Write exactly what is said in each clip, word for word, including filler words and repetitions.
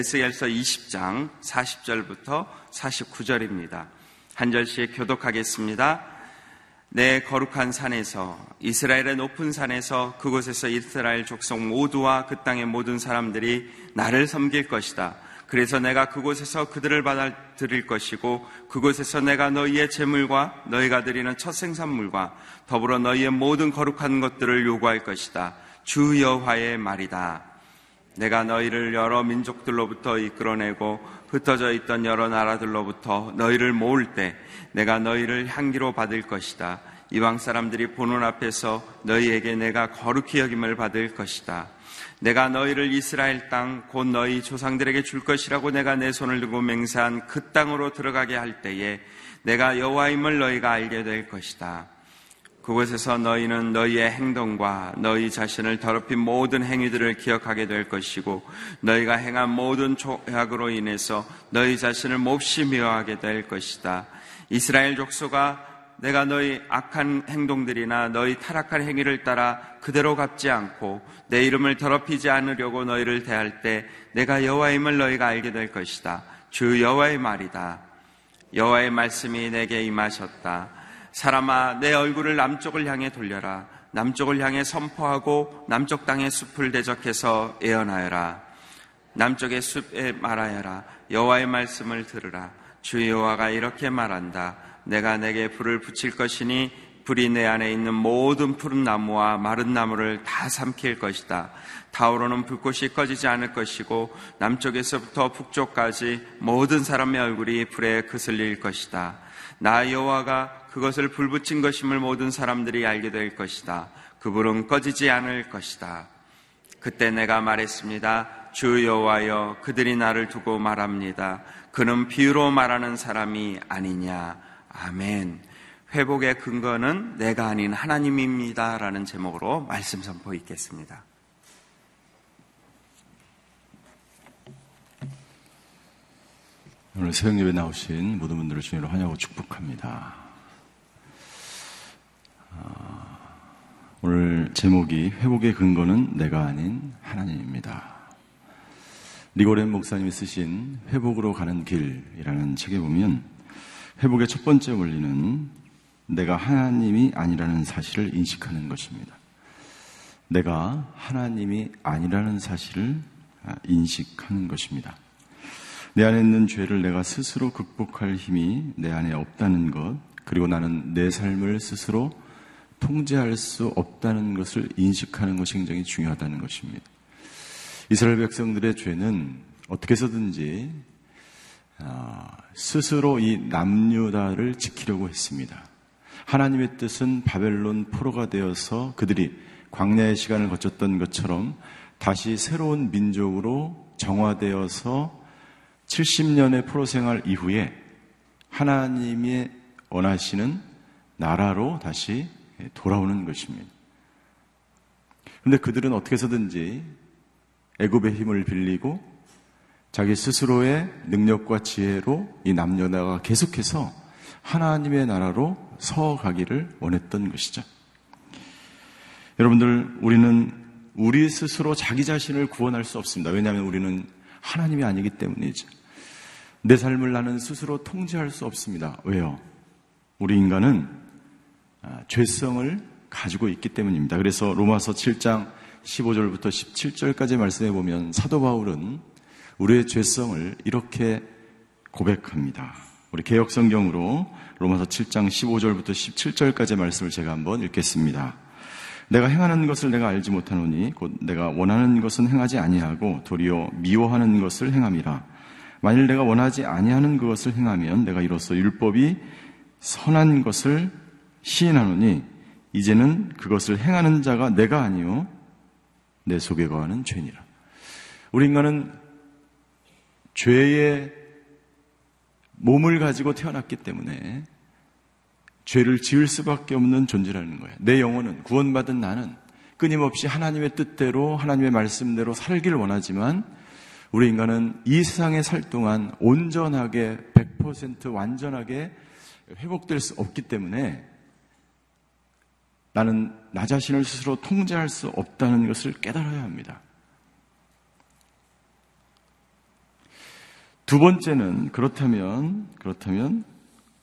에스겔서 이십 장 사십 절부터 사십구 절입니다. 한 절씩 교독하겠습니다. 내 거룩한 산에서 이스라엘의 높은 산에서 그곳에서 이스라엘 족속 모두와 그 땅의 모든 사람들이 나를 섬길 것이다. 그래서 내가 그곳에서 그들을 받아들일 것이고 그곳에서 내가 너희의 재물과 너희가 드리는 첫 생산물과 더불어 너희의 모든 거룩한 것들을 요구할 것이다. 주 여호와의 말이다. 내가 너희를 여러 민족들로부터 이끌어내고 흩어져 있던 여러 나라들로부터 너희를 모을 때 내가 너희를 향기로 받을 것이다. 이방 사람들이 보는 앞에서 너희에게 내가 거룩히 여김을 받을 것이다. 내가 너희를 이스라엘 땅 곧 너희 조상들에게 줄 것이라고 내가 내 손을 들고 맹세한 그 땅으로 들어가게 할 때에 내가 여호와임을 너희가 알게 될 것이다. 그곳에서 너희는 너희의 행동과 너희 자신을 더럽힌 모든 행위들을 기억하게 될 것이고 너희가 행한 모든 죄악으로 인해서 너희 자신을 몹시 미워하게 될 것이다. 이스라엘 족속아, 내가 너희 악한 행동들이나 너희 타락한 행위를 따라 그대로 갚지 않고 내 이름을 더럽히지 않으려고 너희를 대할 때 내가 여호와임을 너희가 알게 될 것이다. 주 여호와의 말이다. 여호와의 말씀이 내게 임하셨다. 사람아, 내 얼굴을 남쪽을 향해 돌려라. 남쪽을 향해 선포하고 남쪽 땅의 숲을 대적해서 예언하여라. 남쪽의 숲에 말하여라. 여호와의 말씀을 들으라. 주 여호와가 이렇게 말한다. 내가 내게 불을 붙일 것이니 불이 내 안에 있는 모든 푸른 나무와 마른 나무를 다 삼킬 것이다. 타오르는 불꽃이 꺼지지 않을 것이고 남쪽에서부터 북쪽까지 모든 사람의 얼굴이 불에 그슬릴 것이다. 나 여호와가 그것을 불붙인 것임을 모든 사람들이 알게 될 것이다. 그 불은 꺼지지 않을 것이다. 그때 내가 말했습니다. 주 여호와여, 그들이 나를 두고 말합니다. 그는 비유로 말하는 사람이 아니냐. 아멘. 회복의 근거는 내가 아닌 하나님입니다 라는 제목으로 말씀 선포 있겠습니다. 오늘 새벽 예배 나오신 모든 분들을 주님으로 환영하고 축복합니다. 오늘 제목이 회복의 근거는 내가 아닌 하나님입니다. 리고렌 목사님이 쓰신 회복으로 가는 길이라는 책에 보면 회복의 첫 번째 원리는 내가 하나님이 아니라는 사실을 인식하는 것입니다. 내가 하나님이 아니라는 사실을 인식하는 것입니다. 내 안에 있는 죄를 내가 스스로 극복할 힘이 내 안에 없다는 것, 그리고 나는 내 삶을 스스로 통제할 수 없다는 것을 인식하는 것이 굉장히 중요하다는 것입니다. 이스라엘 백성들의 죄는 어떻게 해서든지 스스로 이 남유다를 지키려고 했습니다. 하나님의 뜻은 바벨론 포로가 되어서 그들이 광야의 시간을 거쳤던 것처럼 다시 새로운 민족으로 정화되어서 칠십 년의 포로 생활 이후에 하나님의 원하시는 나라로 다시 돌아오는 것입니다. 그런데 그들은 어떻게 해서든지 애굽의 힘을 빌리고 자기 스스로의 능력과 지혜로 이 남유다가 계속해서 하나님의 나라로 서가기를 원했던 것이죠. 여러분들, 우리는 우리 스스로 자기 자신을 구원할 수 없습니다. 왜냐하면 우리는 하나님이 아니기 때문이죠. 내 삶을 나는 스스로 통제할 수 없습니다. 왜요? 우리 인간은 죄성을 가지고 있기 때문입니다. 그래서 로마서 칠 장 십오 절부터 십칠 절까지 말씀해 보면 사도 바울은 우리의 죄성을 이렇게 고백합니다. 우리 개역 성경으로 로마서 칠 장 십오 절부터 십칠 절까지 말씀을 제가 한번 읽겠습니다. 내가 행하는 것을 내가 알지 못하노니 곧 내가 원하는 것은 행하지 아니하고 도리어 미워하는 것을 행함이라. 만일 내가 원하지 아니하는 그것을 행하면 내가 이로써 율법이 선한 것을 시인하노니 이제는 그것을 행하는 자가 내가 아니요 내 속에 거하는 죄니라. 우리 인간은 죄의 몸을 가지고 태어났기 때문에 죄를 지을 수밖에 없는 존재라는 거예요. 내 영혼은, 구원받은 나는 끊임없이 하나님의 뜻대로 하나님의 말씀대로 살길 원하지만 우리 인간은 이 세상에 살 동안 온전하게 백 퍼센트 완전하게 회복될 수 없기 때문에 나는 나 자신을 스스로 통제할 수 없다는 것을 깨달아야 합니다. 두 번째는 그렇다면 그렇다면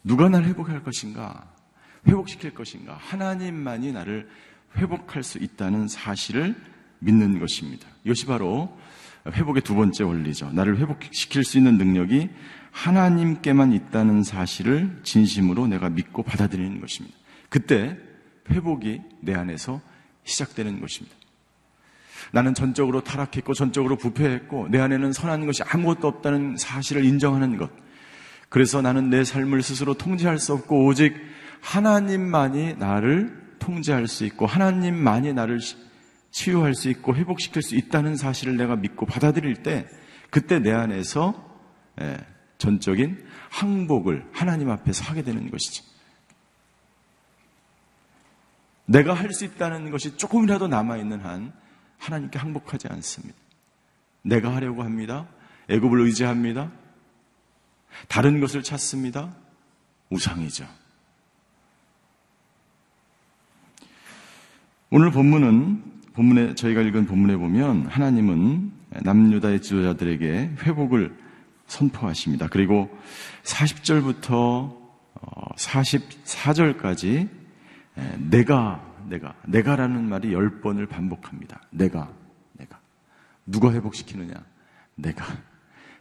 누가 날 회복할 것인가? 회복시킬 것인가? 하나님만이 나를 회복할 수 있다는 사실을 믿는 것입니다. 이것이 바로 회복의 두 번째 원리죠. 나를 회복시킬 수 있는 능력이 하나님께만 있다는 사실을 진심으로 내가 믿고 받아들이는 것입니다. 그때 회복이 내 안에서 시작되는 것입니다. 나는 전적으로 타락했고 전적으로 부패했고 내 안에는 선한 것이 아무것도 없다는 사실을 인정하는 것. 그래서 나는 내 삶을 스스로 통제할 수 없고 오직 하나님만이 나를 통제할 수 있고 하나님만이 나를 치유할 수 있고 회복시킬 수 있다는 사실을 내가 믿고 받아들일 때 그때 내 안에서 전적인 항복을 하나님 앞에서 하게 되는 것이지. 내가 할 수 있다는 것이 조금이라도 남아있는 한 하나님께 항복하지 않습니다. 내가 하려고 합니다. 애굽을 의지합니다. 다른 것을 찾습니다. 우상이죠. 오늘 본문은 본문에 저희가 읽은 본문에 보면 하나님은 남유다의 지도자들에게 회복을 선포하십니다. 그리고 사십 절부터 사십사 절까지 내가 내가, 내가라는 말이 열 번을 반복합니다. 내가, 내가. 누가 회복시키느냐? 내가.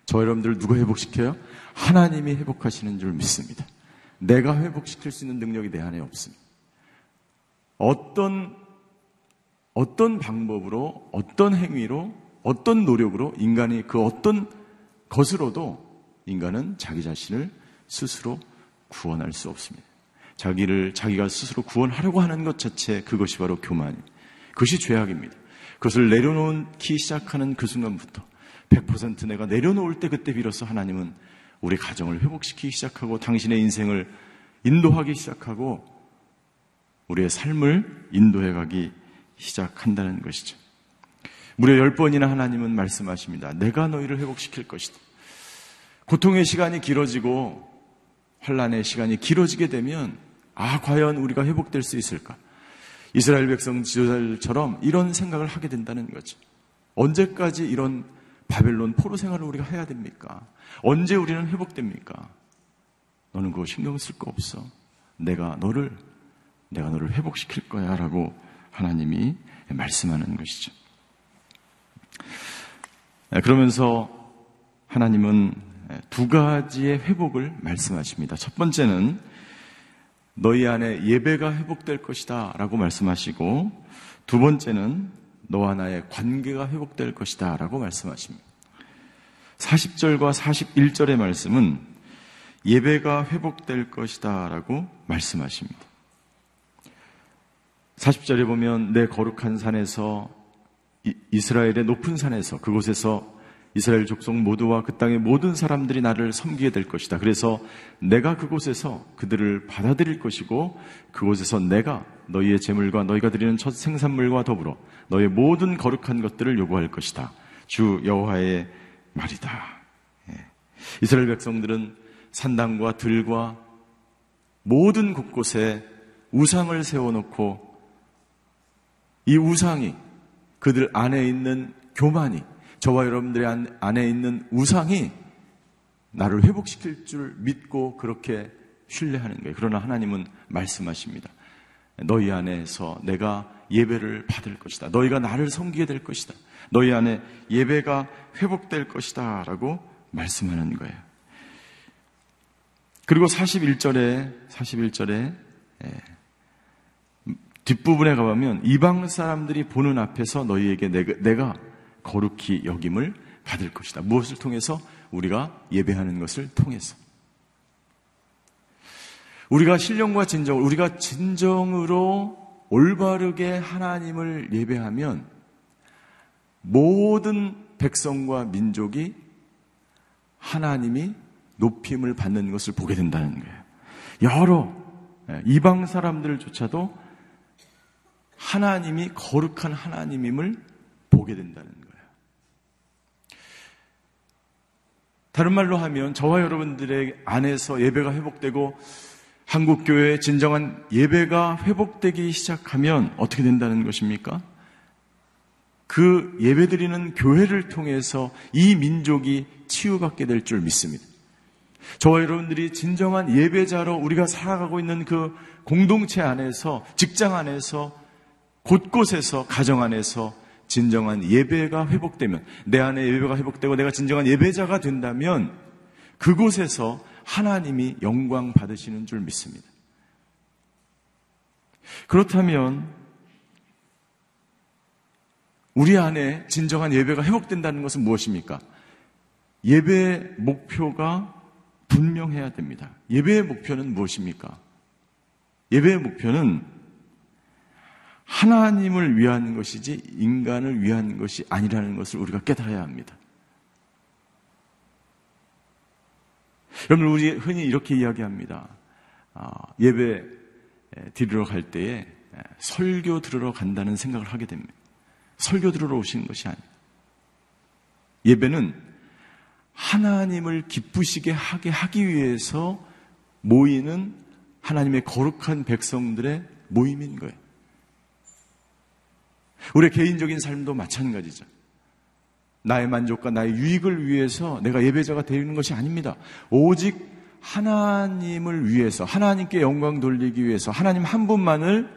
저 여러분들 누가 회복시켜요? 하나님이 회복하시는 줄 믿습니다. 내가 회복시킬 수 있는 능력이 내 안에 없습니다. 어떤, 어떤 방법으로, 어떤 행위로, 어떤 노력으로 인간이 그 어떤 것으로도 인간은 자기 자신을 스스로 구원할 수 없습니다. 자기를, 자기가 스스로 구원하려고 하는 것 자체, 그것이 바로 교만입니다. 그것이 죄악입니다. 그것을 내려놓기 시작하는 그 순간부터 백 퍼센트 내가 내려놓을 때 그때 비로소 하나님은 우리 가정을 회복시키기 시작하고 당신의 인생을 인도하기 시작하고 우리의 삶을 인도해가기 시작한다는 것이죠. 무려 열 번이나 하나님은 말씀하십니다. 내가 너희를 회복시킬 것이다. 고통의 시간이 길어지고 환란의 시간이 길어지게 되면 아, 과연 우리가 회복될 수 있을까? 이스라엘 백성 지도자들처럼 이런 생각을 하게 된다는 거죠. 언제까지 이런 바벨론 포로 생활을 우리가 해야 됩니까? 언제 우리는 회복됩니까? 너는 그거 신경 쓸 거 없어. 내가 너를, 내가 너를 회복시킬 거야 라고 하나님이 말씀하는 것이죠. 그러면서 하나님은 두 가지의 회복을 말씀하십니다. 첫 번째는 너희 안에 예배가 회복될 것이다 라고 말씀하시고 두 번째는 너와 나의 관계가 회복될 것이다 라고 말씀하십니다. 사십 절과 사십일 절의 말씀은 예배가 회복될 것이다 라고 말씀하십니다. 사십 절에 보면 내 거룩한 산에서 이, 이스라엘의 높은 산에서 그곳에서 이스라엘 족속 모두와 그 땅의 모든 사람들이 나를 섬기게 될 것이다. 그래서 내가 그곳에서 그들을 받아들일 것이고 그곳에서 내가 너희의 재물과 너희가 드리는 첫 생산물과 더불어 너희의 모든 거룩한 것들을 요구할 것이다. 주 여호와의 말이다. 예. 이스라엘 백성들은 산당과 들과 모든 곳곳에 우상을 세워놓고 이 우상이 그들 안에 있는 교만이 저와 여러분들의 안에 있는 우상이 나를 회복시킬 줄 믿고 그렇게 신뢰하는 거예요. 그러나 하나님은 말씀하십니다. 너희 안에서 내가 예배를 받을 것이다. 너희가 나를 섬기게 될 것이다. 너희 안에 예배가 회복될 것이다 라고 말씀하는 거예요. 그리고 사십일 절에 사십일 절에 예, 뒷부분에 가보면 이방 사람들이 보는 앞에서 너희에게 내가, 내가 거룩히 여김을 받을 것이다. 무엇을 통해서? 우리가 예배하는 것을 통해서. 우리가 신령과 진정, 우리가 진정으로 올바르게 하나님을 예배하면 모든 백성과 민족이 하나님이 높임을 받는 것을 보게 된다는 거예요. 여러 이방 사람들조차도 하나님이 거룩한 하나님임을 보게 된다는 거예요. 다른 말로 하면 저와 여러분들의 안에서 예배가 회복되고 한국교회의 진정한 예배가 회복되기 시작하면 어떻게 된다는 것입니까? 그 예배드리는 교회를 통해서 이 민족이 치유받게 될 줄 믿습니다. 저와 여러분들이 진정한 예배자로 우리가 살아가고 있는 그 공동체 안에서, 직장 안에서, 곳곳에서, 가정 안에서 진정한 예배가 회복되면, 내 안에 예배가 회복되고 내가 진정한 예배자가 된다면 그곳에서 하나님이 영광 받으시는 줄 믿습니다. 그렇다면 우리 안에 진정한 예배가 회복된다는 것은 무엇입니까? 예배의 목표가 분명해야 됩니다. 예배의 목표는 무엇입니까? 예배의 목표는 하나님을 위한 것이지 인간을 위한 것이 아니라는 것을 우리가 깨달아야 합니다. 여러분, 우리 흔히 이렇게 이야기합니다. 아, 예배 드리러 갈 때에 설교 들으러 간다는 생각을 하게 됩니다. 설교 들으러 오시는 것이 아니에요. 예배는 하나님을 기쁘시게 하게 하기 위해서 모이는 하나님의 거룩한 백성들의 모임인 거예요. 우리의 개인적인 삶도 마찬가지죠. 나의 만족과 나의 유익을 위해서 내가 예배자가 되는 것이 아닙니다. 오직 하나님을 위해서, 하나님께 영광 돌리기 위해서, 하나님 한 분만을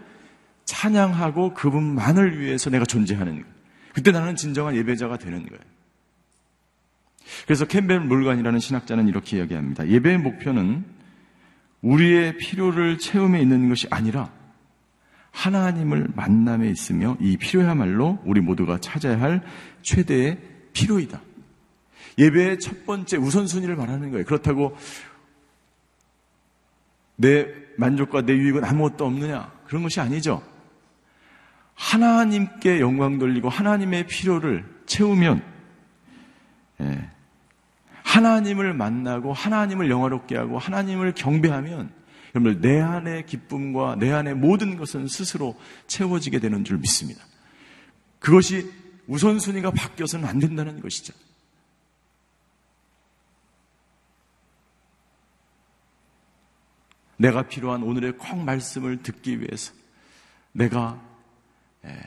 찬양하고 그분만을 위해서 내가 존재하는 거예요. 그때 나는 진정한 예배자가 되는 거예요. 그래서 캠벨 몰간이라는 신학자는 이렇게 이야기합니다. 예배의 목표는 우리의 필요를 채움에 있는 것이 아니라 하나님을 만남에 있으며 이 필요야말로 우리 모두가 찾아야 할 최대의 필요이다. 예배의 첫 번째 우선순위를 말하는 거예요. 그렇다고 내 만족과 내 유익은 아무것도 없느냐? 그런 것이 아니죠. 하나님께 영광 돌리고 하나님의 필요를 채우면, 예, 하나님을 만나고 하나님을 영화롭게 하고 하나님을 경배하면 여러분들 내 안의 기쁨과 내 안의 모든 것은 스스로 채워지게 되는 줄 믿습니다. 그것이 우선순위가 바뀌어서는 안 된다는 것이죠. 내가 필요한 오늘의 꼭 말씀을 듣기 위해서 내가, 예,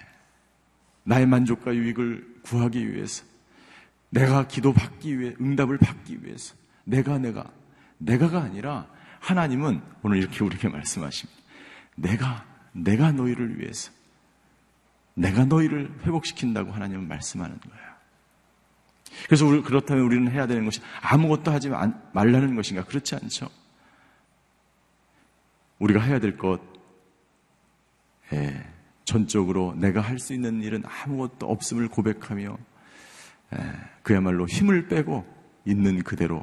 나의 만족과 유익을 구하기 위해서 내가 기도받기 위해, 응답을 받기 위해서 내가 내가 내가가 아니라 하나님은 오늘 이렇게 우리에게 말씀하십니다. 내가 내가 너희를 위해서 내가 너희를 회복시킨다고 하나님은 말씀하는 거예요. 그래서 우리, 그렇다면 우리는 해야 되는 것이 아무것도 하지 말라는 것인가? 그렇지 않죠. 우리가 해야 될 것, 예, 전적으로 내가 할 수 있는 일은 아무것도 없음을 고백하며, 그야말로 힘을 빼고 있는 그대로,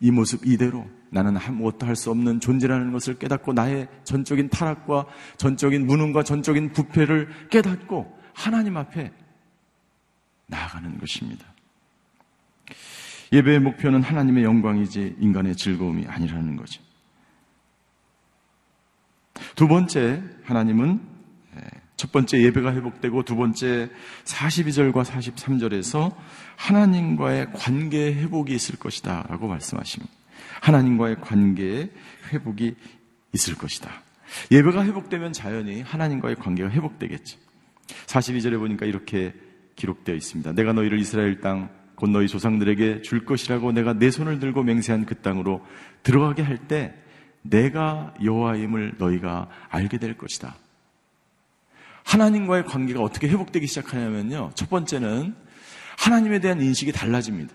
이 모습 이대로 나는 아무것도 할 수 없는 존재라는 것을 깨닫고 나의 전적인 타락과 전적인 무능과 전적인 부패를 깨닫고 하나님 앞에 나아가는 것입니다. 예배의 목표는 하나님의 영광이지 인간의 즐거움이 아니라는 거죠. 두 번째, 하나님은 첫 번째 예배가 회복되고 두 번째 사십이 절과 사십삼 절에서 하나님과의 관계 회복이 있을 것이다 라고 말씀하십니다. 하나님과의 관계 회복이 있을 것이다. 예배가 회복되면 자연히 하나님과의 관계가 회복되겠죠. 사십이 절에 보니까 이렇게 기록되어 있습니다. 내가 너희를 이스라엘 땅 곧 너희 조상들에게 줄 것이라고 내가 내 손을 들고 맹세한 그 땅으로 들어가게 할 때 내가 여호와임을 너희가 알게 될 것이다. 하나님과의 관계가 어떻게 회복되기 시작하냐면요, 첫 번째는 하나님에 대한 인식이 달라집니다.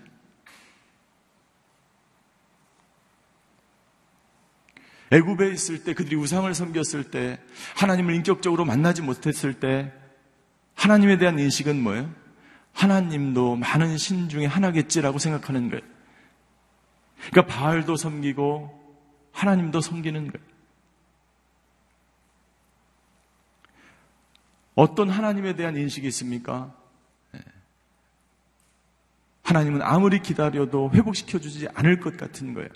애굽에 있을 때, 그들이 우상을 섬겼을 때, 하나님을 인격적으로 만나지 못했을 때 하나님에 대한 인식은 뭐예요? 하나님도 많은 신 중에 하나겠지라고 생각하는 거예요. 그러니까 바알도 섬기고 하나님도 섬기는 거예요. 어떤 하나님에 대한 인식이 있습니까? 하나님은 아무리 기다려도 회복시켜주지 않을 것 같은 거예요.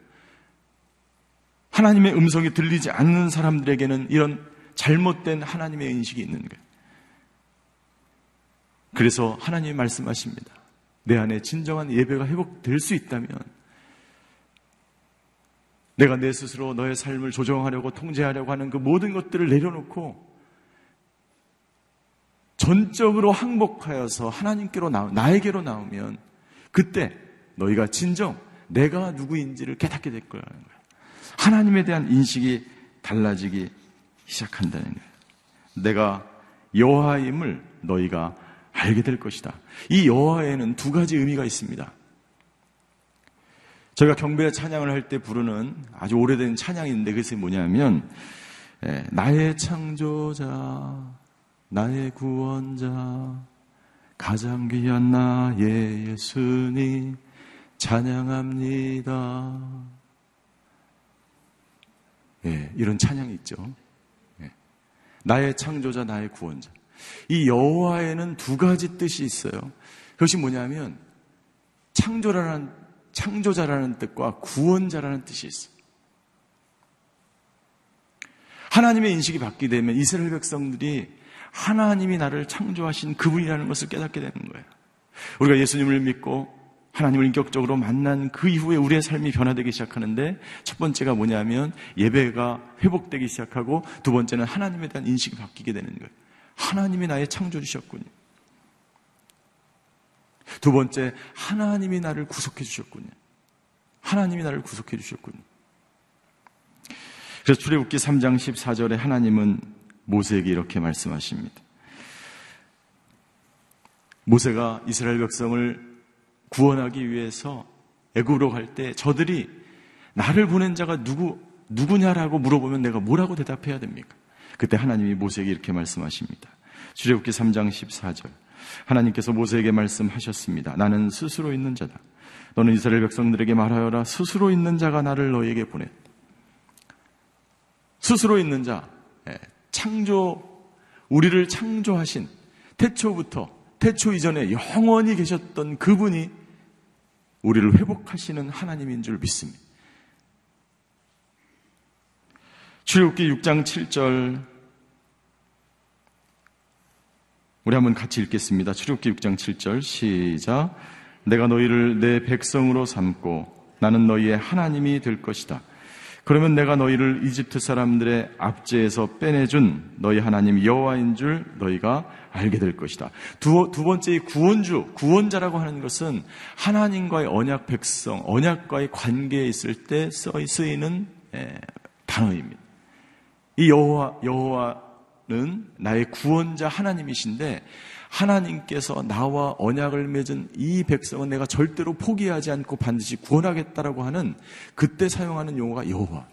하나님의 음성이 들리지 않는 사람들에게는 이런 잘못된 하나님의 인식이 있는 거예요. 그래서 하나님이 말씀하십니다. 내 안에 진정한 예배가 회복될 수 있다면 내가 내 스스로 너의 삶을 조정하려고 통제하려고 하는 그 모든 것들을 내려놓고 전적으로 항복하여서 하나님께로 나오, 나에게로 나오면 그때 너희가 진정 내가 누구인지를 깨닫게 될 거라는 거예요. 하나님에 대한 인식이 달라지기 시작한다는 거예요. 내가 여호와임을 너희가 알게 될 것이다. 이 여호와에는 두 가지 의미가 있습니다. 저희가 경배 찬양을 할 때 부르는 아주 오래된 찬양인데 그것이 뭐냐면 나의 창조자, 나의 구원자, 가장 귀한 나의 예수님 찬양합니다. 예, 이런 찬양이 있죠. 예. 나의 창조자, 나의 구원자. 이 여호와에는 두 가지 뜻이 있어요. 그것이 뭐냐면 창조라는, 창조자라는 뜻과 구원자라는 뜻이 있어요. 하나님의 인식이 바뀌게 되면 이스라엘 백성들이 하나님이 나를 창조하신 그분이라는 것을 깨닫게 되는 거예요. 우리가 예수님을 믿고 하나님을 인격적으로 만난 그 이후에 우리의 삶이 변화되기 시작하는데 첫 번째가 뭐냐면 예배가 회복되기 시작하고 두 번째는 하나님에 대한 인식이 바뀌게 되는 거예요. 하나님이 나의 창조주셨군요. 두 번째, 하나님이 나를 구속해 주셨군요. 하나님이 나를 구속해 주셨군요. 그래서 출애굽기 삼 장 십사 절에 하나님은 모세에게 이렇게 말씀하십니다. 모세가 이스라엘 백성을 구원하기 위해서 애굽으로 갈 때 저들이 나를 보낸 자가 누구, 누구냐라고 물어보면 내가 뭐라고 대답해야 됩니까? 그때 하나님이 모세에게 이렇게 말씀하십니다. 출애굽기 삼 장 십사 절 하나님께서 모세에게 말씀하셨습니다. 나는 스스로 있는 자다. 너는 이스라엘 백성들에게 말하여라. 스스로 있는 자가 나를 너에게 보냈다. 스스로 있는 자, 창조, 우리를 창조하신 태초부터 태초 이전에 영원히 계셨던 그분이 우리를 회복하시는 하나님인 줄 믿습니다. 출애굽기 육 장 칠 절 우리 한번 같이 읽겠습니다. 출애굽기 육 장 칠 절 시작. 내가 너희를 내 백성으로 삼고 나는 너희의 하나님이 될 것이다. 그러면 내가 너희를 이집트 사람들의 압제에서 빼내준 너희 하나님 여호와인 줄 너희가 알게 될 것이다. 두, 두 번째 구원주, 구원자라고 하는 것은 하나님과의 언약 백성, 언약과의 관계에 있을 때 쓰이는 에, 단어입니다. 이 여호와, 여호와는 나의 구원자 하나님이신데 하나님께서 나와 언약을 맺은 이 백성은 내가 절대로 포기하지 않고 반드시 구원하겠다라고 하는 그때 사용하는 용어가 여호와.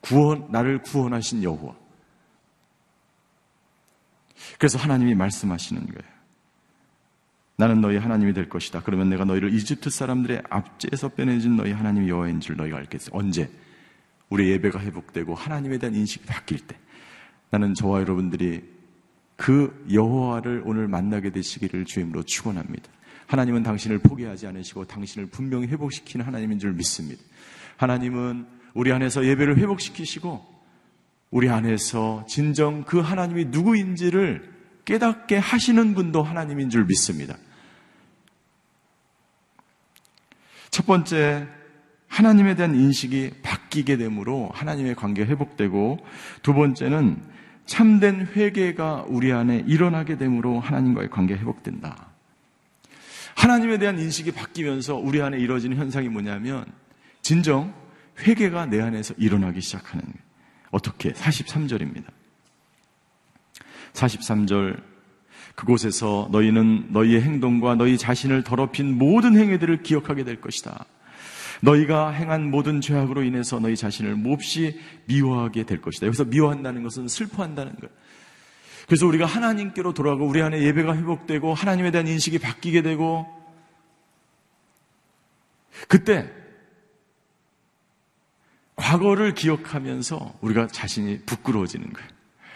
구원, 나를 구원하신 여호와. 그래서 하나님이 말씀하시는 거예요. 나는 너희 하나님이 될 것이다. 그러면 내가 너희를 이집트 사람들의 압제에서 빼내준 너희 하나님 여호와인 줄 너희가 알겠어. 언제? 우리 예배가 회복되고 하나님에 대한 인식이 바뀔 때. 나는 저와 여러분들이 그 여호와를 오늘 만나게 되시기를 주 이름으로 축원합니다. 하나님은 당신을 포기하지 않으시고 당신을 분명히 회복시키는 하나님인 줄 믿습니다. 하나님은 우리 안에서 예배를 회복시키시고 우리 안에서 진정 그 하나님이 누구인지를 깨닫게 하시는 분도 하나님인 줄 믿습니다. 첫 번째, 하나님에 대한 인식이 바뀌게 되므로 하나님의 관계가 회복되고 두 번째는 참된 회개가 우리 안에 일어나게 되므로 하나님과의 관계가 회복된다. 하나님에 대한 인식이 바뀌면서 우리 안에 이루어지는 현상이 뭐냐면 진정 회개가 내 안에서 일어나기 시작하는 거예요. 어떻게? 사십삼 절입니다. 사십삼 절 그곳에서 너희는 너희의 행동과 너희 자신을 더럽힌 모든 행위들을 기억하게 될 것이다. 너희가 행한 모든 죄악으로 인해서 너희 자신을 몹시 미워하게 될 것이다. 여기서 미워한다는 것은 슬퍼한다는 것. 그래서 우리가 하나님께로 돌아가고 우리 안에 예배가 회복되고 하나님에 대한 인식이 바뀌게 되고 그때 과거를 기억하면서 우리가 자신이 부끄러워지는 거예요.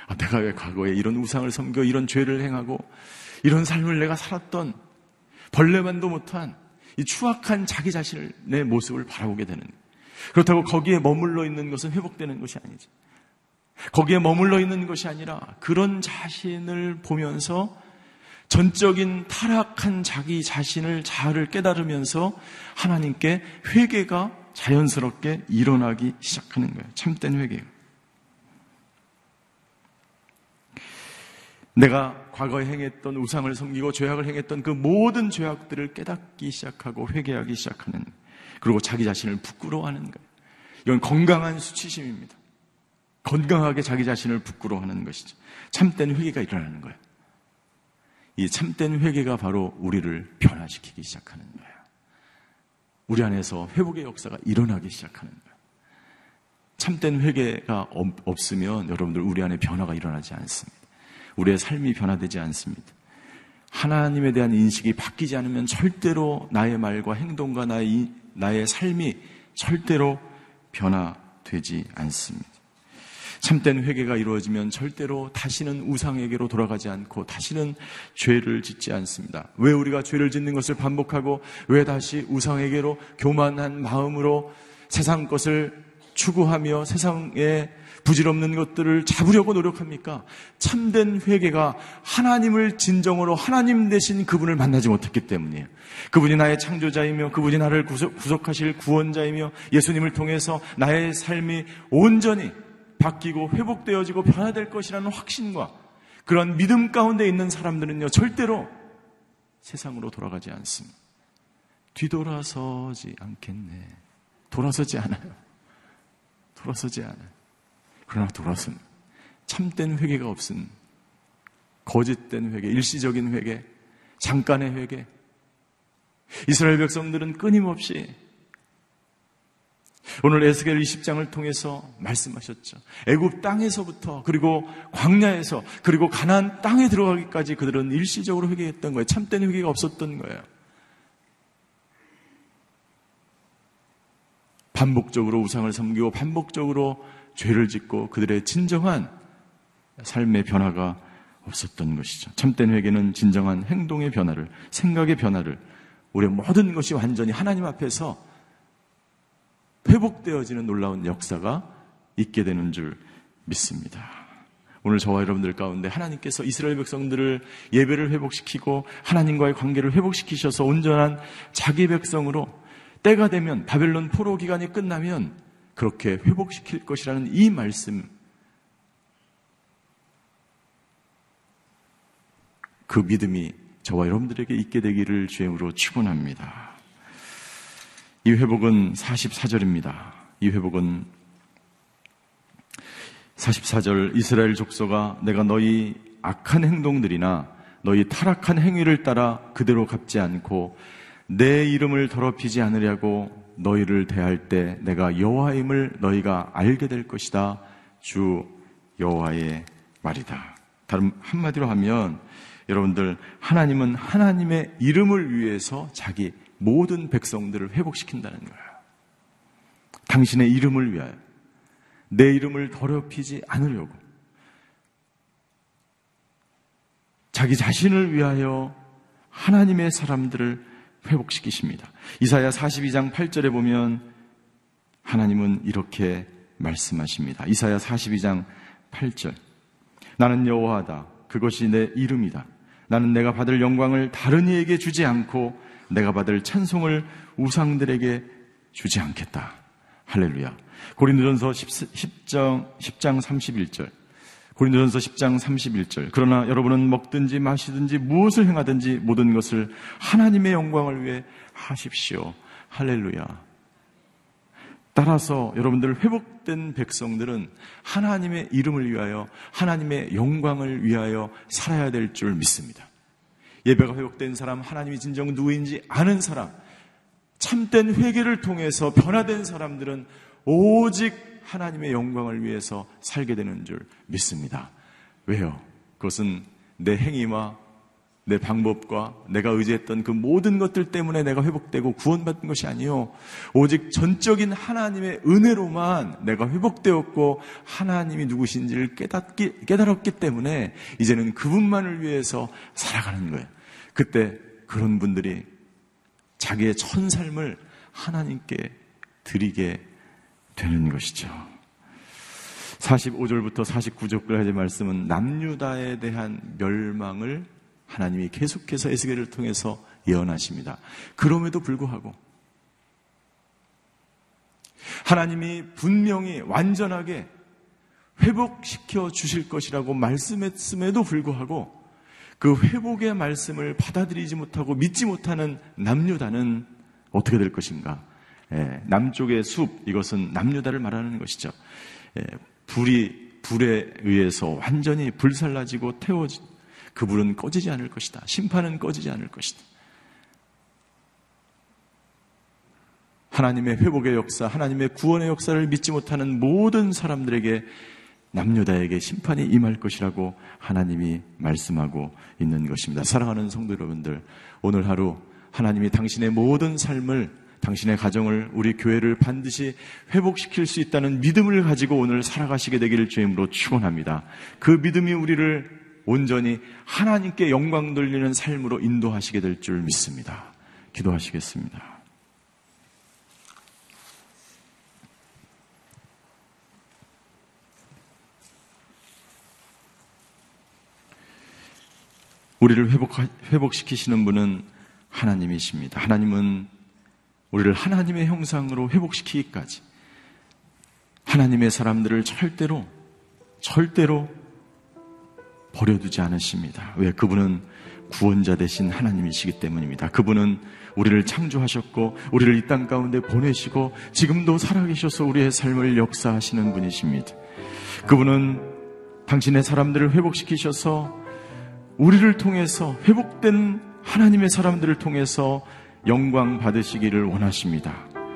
아, 내가 왜 과거에 이런 우상을 섬겨 이런 죄를 행하고 이런 삶을 내가 살았던 벌레만도 못한 이 추악한 자기 자신을 내 모습을 바라보게 되는 거예요. 그렇다고 거기에 머물러 있는 것은 회복되는 것이 아니지. 거기에 머물러 있는 것이 아니라 그런 자신을 보면서 전적인 타락한 자기 자신을 자아를 깨달으면서 하나님께 회개가 자연스럽게 일어나기 시작하는 거예요. 참된 회개예요. 내가 과거에 행했던 우상을 섬기고 죄악을 행했던 그 모든 죄악들을 깨닫기 시작하고 회개하기 시작하는, 그리고 자기 자신을 부끄러워하는 거예요. 이건 건강한 수치심입니다. 건강하게 자기 자신을 부끄러워하는 것이죠. 참된 회개가 일어나는 거예요. 이 참된 회개가 바로 우리를 변화시키기 시작하는 거예요. 우리 안에서 회복의 역사가 일어나기 시작하는 거예요. 참된 회개가 없으면 여러분들 우리 안에 변화가 일어나지 않습니다. 우리의 삶이 변화되지 않습니다. 하나님에 대한 인식이 바뀌지 않으면 절대로 나의 말과 행동과 나의, 나의 삶이 절대로 변화되지 않습니다. 참된 회개가 이루어지면 절대로 다시는 우상에게로 돌아가지 않고 다시는 죄를 짓지 않습니다. 왜 우리가 죄를 짓는 것을 반복하고 왜 다시 우상에게로 교만한 마음으로 세상 것을 추구하며 세상에 부질없는 것들을 잡으려고 노력합니까? 참된 회개가 하나님을 진정으로 하나님 대신 그분을 만나지 못했기 때문이에요. 그분이 나의 창조자이며 그분이 나를 구속, 구속하실 구원자이며 예수님을 통해서 나의 삶이 온전히 바뀌고 회복되어지고 변화될 것이라는 확신과 그런 믿음 가운데 있는 사람들은요, 절대로 세상으로 돌아가지 않습니다. 뒤돌아서지 않겠네. 돌아서지 않아요. 돌아서지 않아요. 그러나 돌아서는 참된 회개가 없은 거짓된 회개, 일시적인 회개, 잠깐의 회개. 이스라엘 백성들은 끊임없이 오늘 에스겔 이십 장을 통해서 말씀하셨죠. 애굽 땅에서부터 그리고 광야에서 그리고 가나안 땅에 들어가기까지 그들은 일시적으로 회개했던 거예요. 참된 회개가 없었던 거예요. 반복적으로 우상을 섬기고 반복적으로 죄를 짓고 그들의 진정한 삶의 변화가 없었던 것이죠. 참된 회개는 진정한 행동의 변화를, 생각의 변화를, 우리의 모든 것이 완전히 하나님 앞에서 회복되어지는 놀라운 역사가 있게 되는 줄 믿습니다. 오늘 저와 여러분들 가운데 하나님께서 이스라엘 백성들을 예배를 회복시키고 하나님과의 관계를 회복시키셔서 온전한 자기 백성으로 때가 되면, 바벨론 포로 기간이 끝나면 그렇게 회복시킬 것이라는 이 말씀, 그 믿음이 저와 여러분들에게 있게 되기를 주의 이름으로 축원합니다. 이 회복은 사십사 절입니다. 이 회복은 사십사 절, 이스라엘 족속아 내가 너희 악한 행동들이나 너희 타락한 행위를 따라 그대로 갚지 않고 내 이름을 더럽히지 않으려고 너희를 대할 때 내가 여호와임을 너희가 알게 될 것이다. 주 여호와의 말이다. 다른 한마디로 하면 여러분들, 하나님은 하나님의 이름을 위해서 자기 모든 백성들을 회복시킨다는 거예요. 당신의 이름을 위하여, 내 이름을 더럽히지 않으려고, 자기 자신을 위하여 하나님의 사람들을 회복시키십니다. 이사야 사십이 장 팔 절에 보면 하나님은 이렇게 말씀하십니다. 이사야 사십이 장 팔 절, 나는 여호와다. 그것이 내 이름이다. 나는 내가 받을 영광을 다른 이에게 주지 않고 내가 받을 찬송을 우상들에게 주지 않겠다. 할렐루야. 고린도전서 십, 십 장, 십 장 삼십일 절, 고린도전서 십 장 삼십일 절, 그러나 여러분은 먹든지 마시든지 무엇을 행하든지 모든 것을 하나님의 영광을 위해 하십시오. 할렐루야. 따라서 여러분들, 회복된 백성들은 하나님의 이름을 위하여, 하나님의 영광을 위하여 살아야 될 줄 믿습니다. 예배가 회복된 사람, 하나님이 진정 누구인지 아는 사람, 참된 회개를 통해서 변화된 사람들은 오직 하나님의 영광을 위해서 살게 되는 줄 믿습니다. 왜요? 그것은 내 행위와 내 방법과 내가 의지했던 그 모든 것들 때문에 내가 회복되고 구원받은 것이 아니요, 오직 전적인 하나님의 은혜로만 내가 회복되었고 하나님이 누구신지를 깨닫기, 깨달았기 때문에 이제는 그분만을 위해서 살아가는 거예요. 그때 그런 분들이 자기의 천 삶을 하나님께 드리게 되는 것이죠. 사십오 절부터 사십구 절까지의 말씀은 남유다에 대한 멸망을 하나님이 계속해서 에스겔을 통해서 예언하십니다. 그럼에도 불구하고 하나님이 분명히 완전하게 회복시켜 주실 것이라고 말씀했음에도 불구하고 그 회복의 말씀을 받아들이지 못하고 믿지 못하는 남유다는 어떻게 될 것인가? 예, 남쪽의 숲, 이것은 남유다를 말하는 것이죠. 예, 불이 불에 의해서 완전히 불살라지고 태워진 그 불은 꺼지지 않을 것이다. 심판은 꺼지지 않을 것이다. 하나님의 회복의 역사, 하나님의 구원의 역사를 믿지 못하는 모든 사람들에게, 남유다에게 심판이 임할 것이라고 하나님이 말씀하고 있는 것입니다. 사랑하는 성도 여러분들, 오늘 하루 하나님이 당신의 모든 삶을, 당신의 가정을, 우리 교회를 반드시 회복시킬 수 있다는 믿음을 가지고 오늘 살아가시게 되기를 주의 이름으로 축원합니다. 그 믿음이 우리를 온전히 하나님께 영광 돌리는 삶으로 인도하시게 될 줄 믿습니다. 기도하시겠습니다. 우리를 회복, 회복시키시는 분은 하나님이십니다. 하나님은 우리를 하나님의 형상으로 회복시키기까지 하나님의 사람들을 절대로, 절대로 버려두지 않으십니다. 왜? 그분은 구원자 되신 하나님이시기 때문입니다. 그분은 우리를 창조하셨고 우리를 이 땅 가운데 보내시고 지금도 살아계셔서 우리의 삶을 역사하시는 분이십니다. 그분은 당신의 사람들을 회복시키셔서 우리를 통해서, 회복된 하나님의 사람들을 통해서 영광 받으시기를 원하십니다.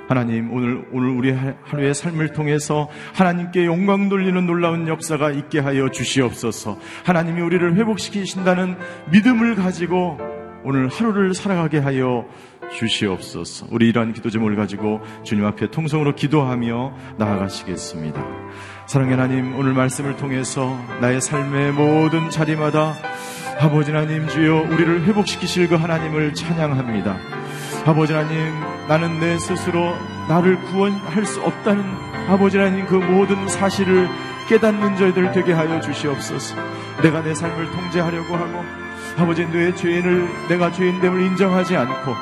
하나님, 오늘 오늘 우리 하루의 삶을 통해서 하나님께 영광 돌리는 놀라운 역사가 있게 하여 주시옵소서. 하나님이 우리를 회복시키신다는 믿음을 가지고 오늘 하루를 살아가게 하여 주시옵소서. 우리 이러한 기도 제목을 가지고 주님 앞에 통성으로 기도하며 나아가시겠습니다. 사랑의 하나님, 오늘 말씀을 통해서 나의 삶의 모든 자리마다 아버지 하나님, 주여 우리를 회복시키실 그 하나님을 찬양합니다. 아버지 하나님, 나는 내 스스로 나를 구원할 수 없다는 아버지 하나님, 그 모든 사실을 깨닫는 저희들 되게 하여 주시옵소서. 내가 내 삶을 통제하려고 하고 아버지, 내 죄인을, 내가 죄인됨을 인정하지 않고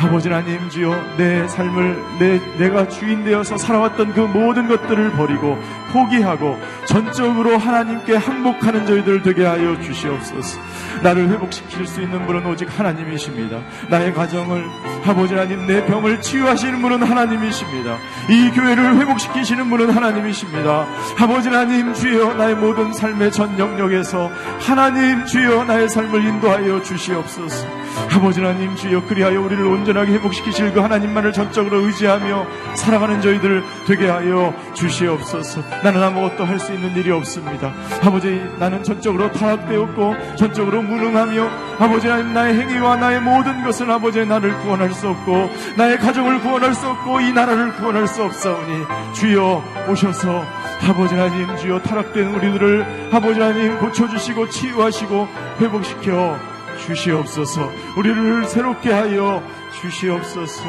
아버지 하나님, 주여 내 삶을, 내, 내가 주인 되어서 살아왔던 그 모든 것들을 버리고 포기하고 전적으로 하나님께 항복하는 저희들 되게 하여 주시옵소서. 나를 회복시킬 수 있는 분은 오직 하나님이십니다. 나의 가정을, 아버지 하나님, 내 병을 치유하시는 분은 하나님이십니다. 이 교회를 회복시키시는 분은 하나님이십니다. 아버지 하나님, 주여 나의 모든 삶의 전 영역에서 하나님, 주여 나의 삶을 인도하여 주시옵소서. 아버지 하나님, 주여 그리하여 우리를 온전하게 회복시키실 그 하나님만을 전적으로 의지하며 살아가는 저희들 되게 하여 주시옵소서. 나는 아무것도 할 수 있는 일이 없습니다. 아버지, 나는 전적으로 타락되었고 전적으로 무능하며 아버지 하나님, 나의 행위와 나의 모든 것은 아버지 나를 구원할 수 없고 나의 가정을 구원할 수 없고 이 나라를 구원할 수 없사오니 주여 오셔서 아버지 하나님, 주여 타락된 우리들을 아버지 하나님 고쳐주시고 치유하시고 회복시켜 주시옵소서. 우리를 새롭게 하여 주시옵소서.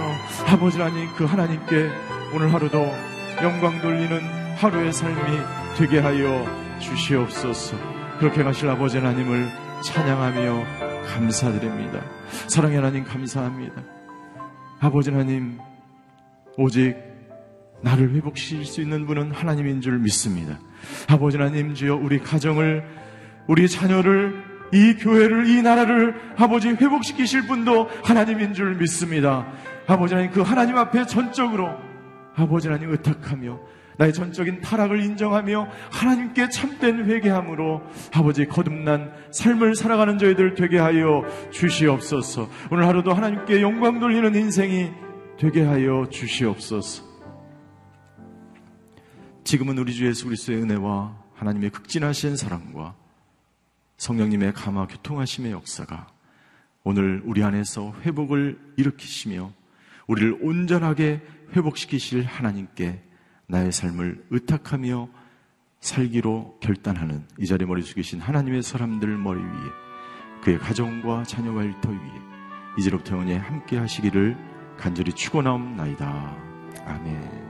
아버지 하나님, 그 하나님께 오늘 하루도 영광 돌리는 하루의 삶이 되게 하여 주시옵소서. 그렇게 가실 아버지 하나님을 찬양하며 감사드립니다. 사랑의 하나님, 감사합니다. 아버지 하나님, 오직 나를 회복시킬 수 있는 분은 하나님인 줄 믿습니다. 아버지 하나님, 주여 우리 가정을, 우리 자녀를, 이 교회를, 이 나라를 아버지 회복시키실 분도 하나님인 줄 믿습니다. 아버지 하나님, 그 하나님 앞에 전적으로 아버지 하나님 의탁하며 나의 전적인 타락을 인정하며 하나님께 참된 회개함으로 아버지 거듭난 삶을 살아가는 저희들 되게 하여 주시옵소서. 오늘 하루도 하나님께 영광 돌리는 인생이 되게 하여 주시옵소서. 지금은 우리 주 예수 그리스도의 은혜와 하나님의 극진하신 사랑과 성령님의 감화 교통하심의 역사가 오늘 우리 안에서 회복을 일으키시며 우리를 온전하게 회복시키실 하나님께 나의 삶을 의탁하며 살기로 결단하는 이 자리에 머리 숙이신 하나님의 사람들 머리 위에, 그의 가정과 자녀와 일터 위에 이제로부터 영원히 함께 하시기를 간절히 축원하옵나이다. 아멘.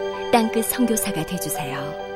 땅끝 선교사가 되어주세요.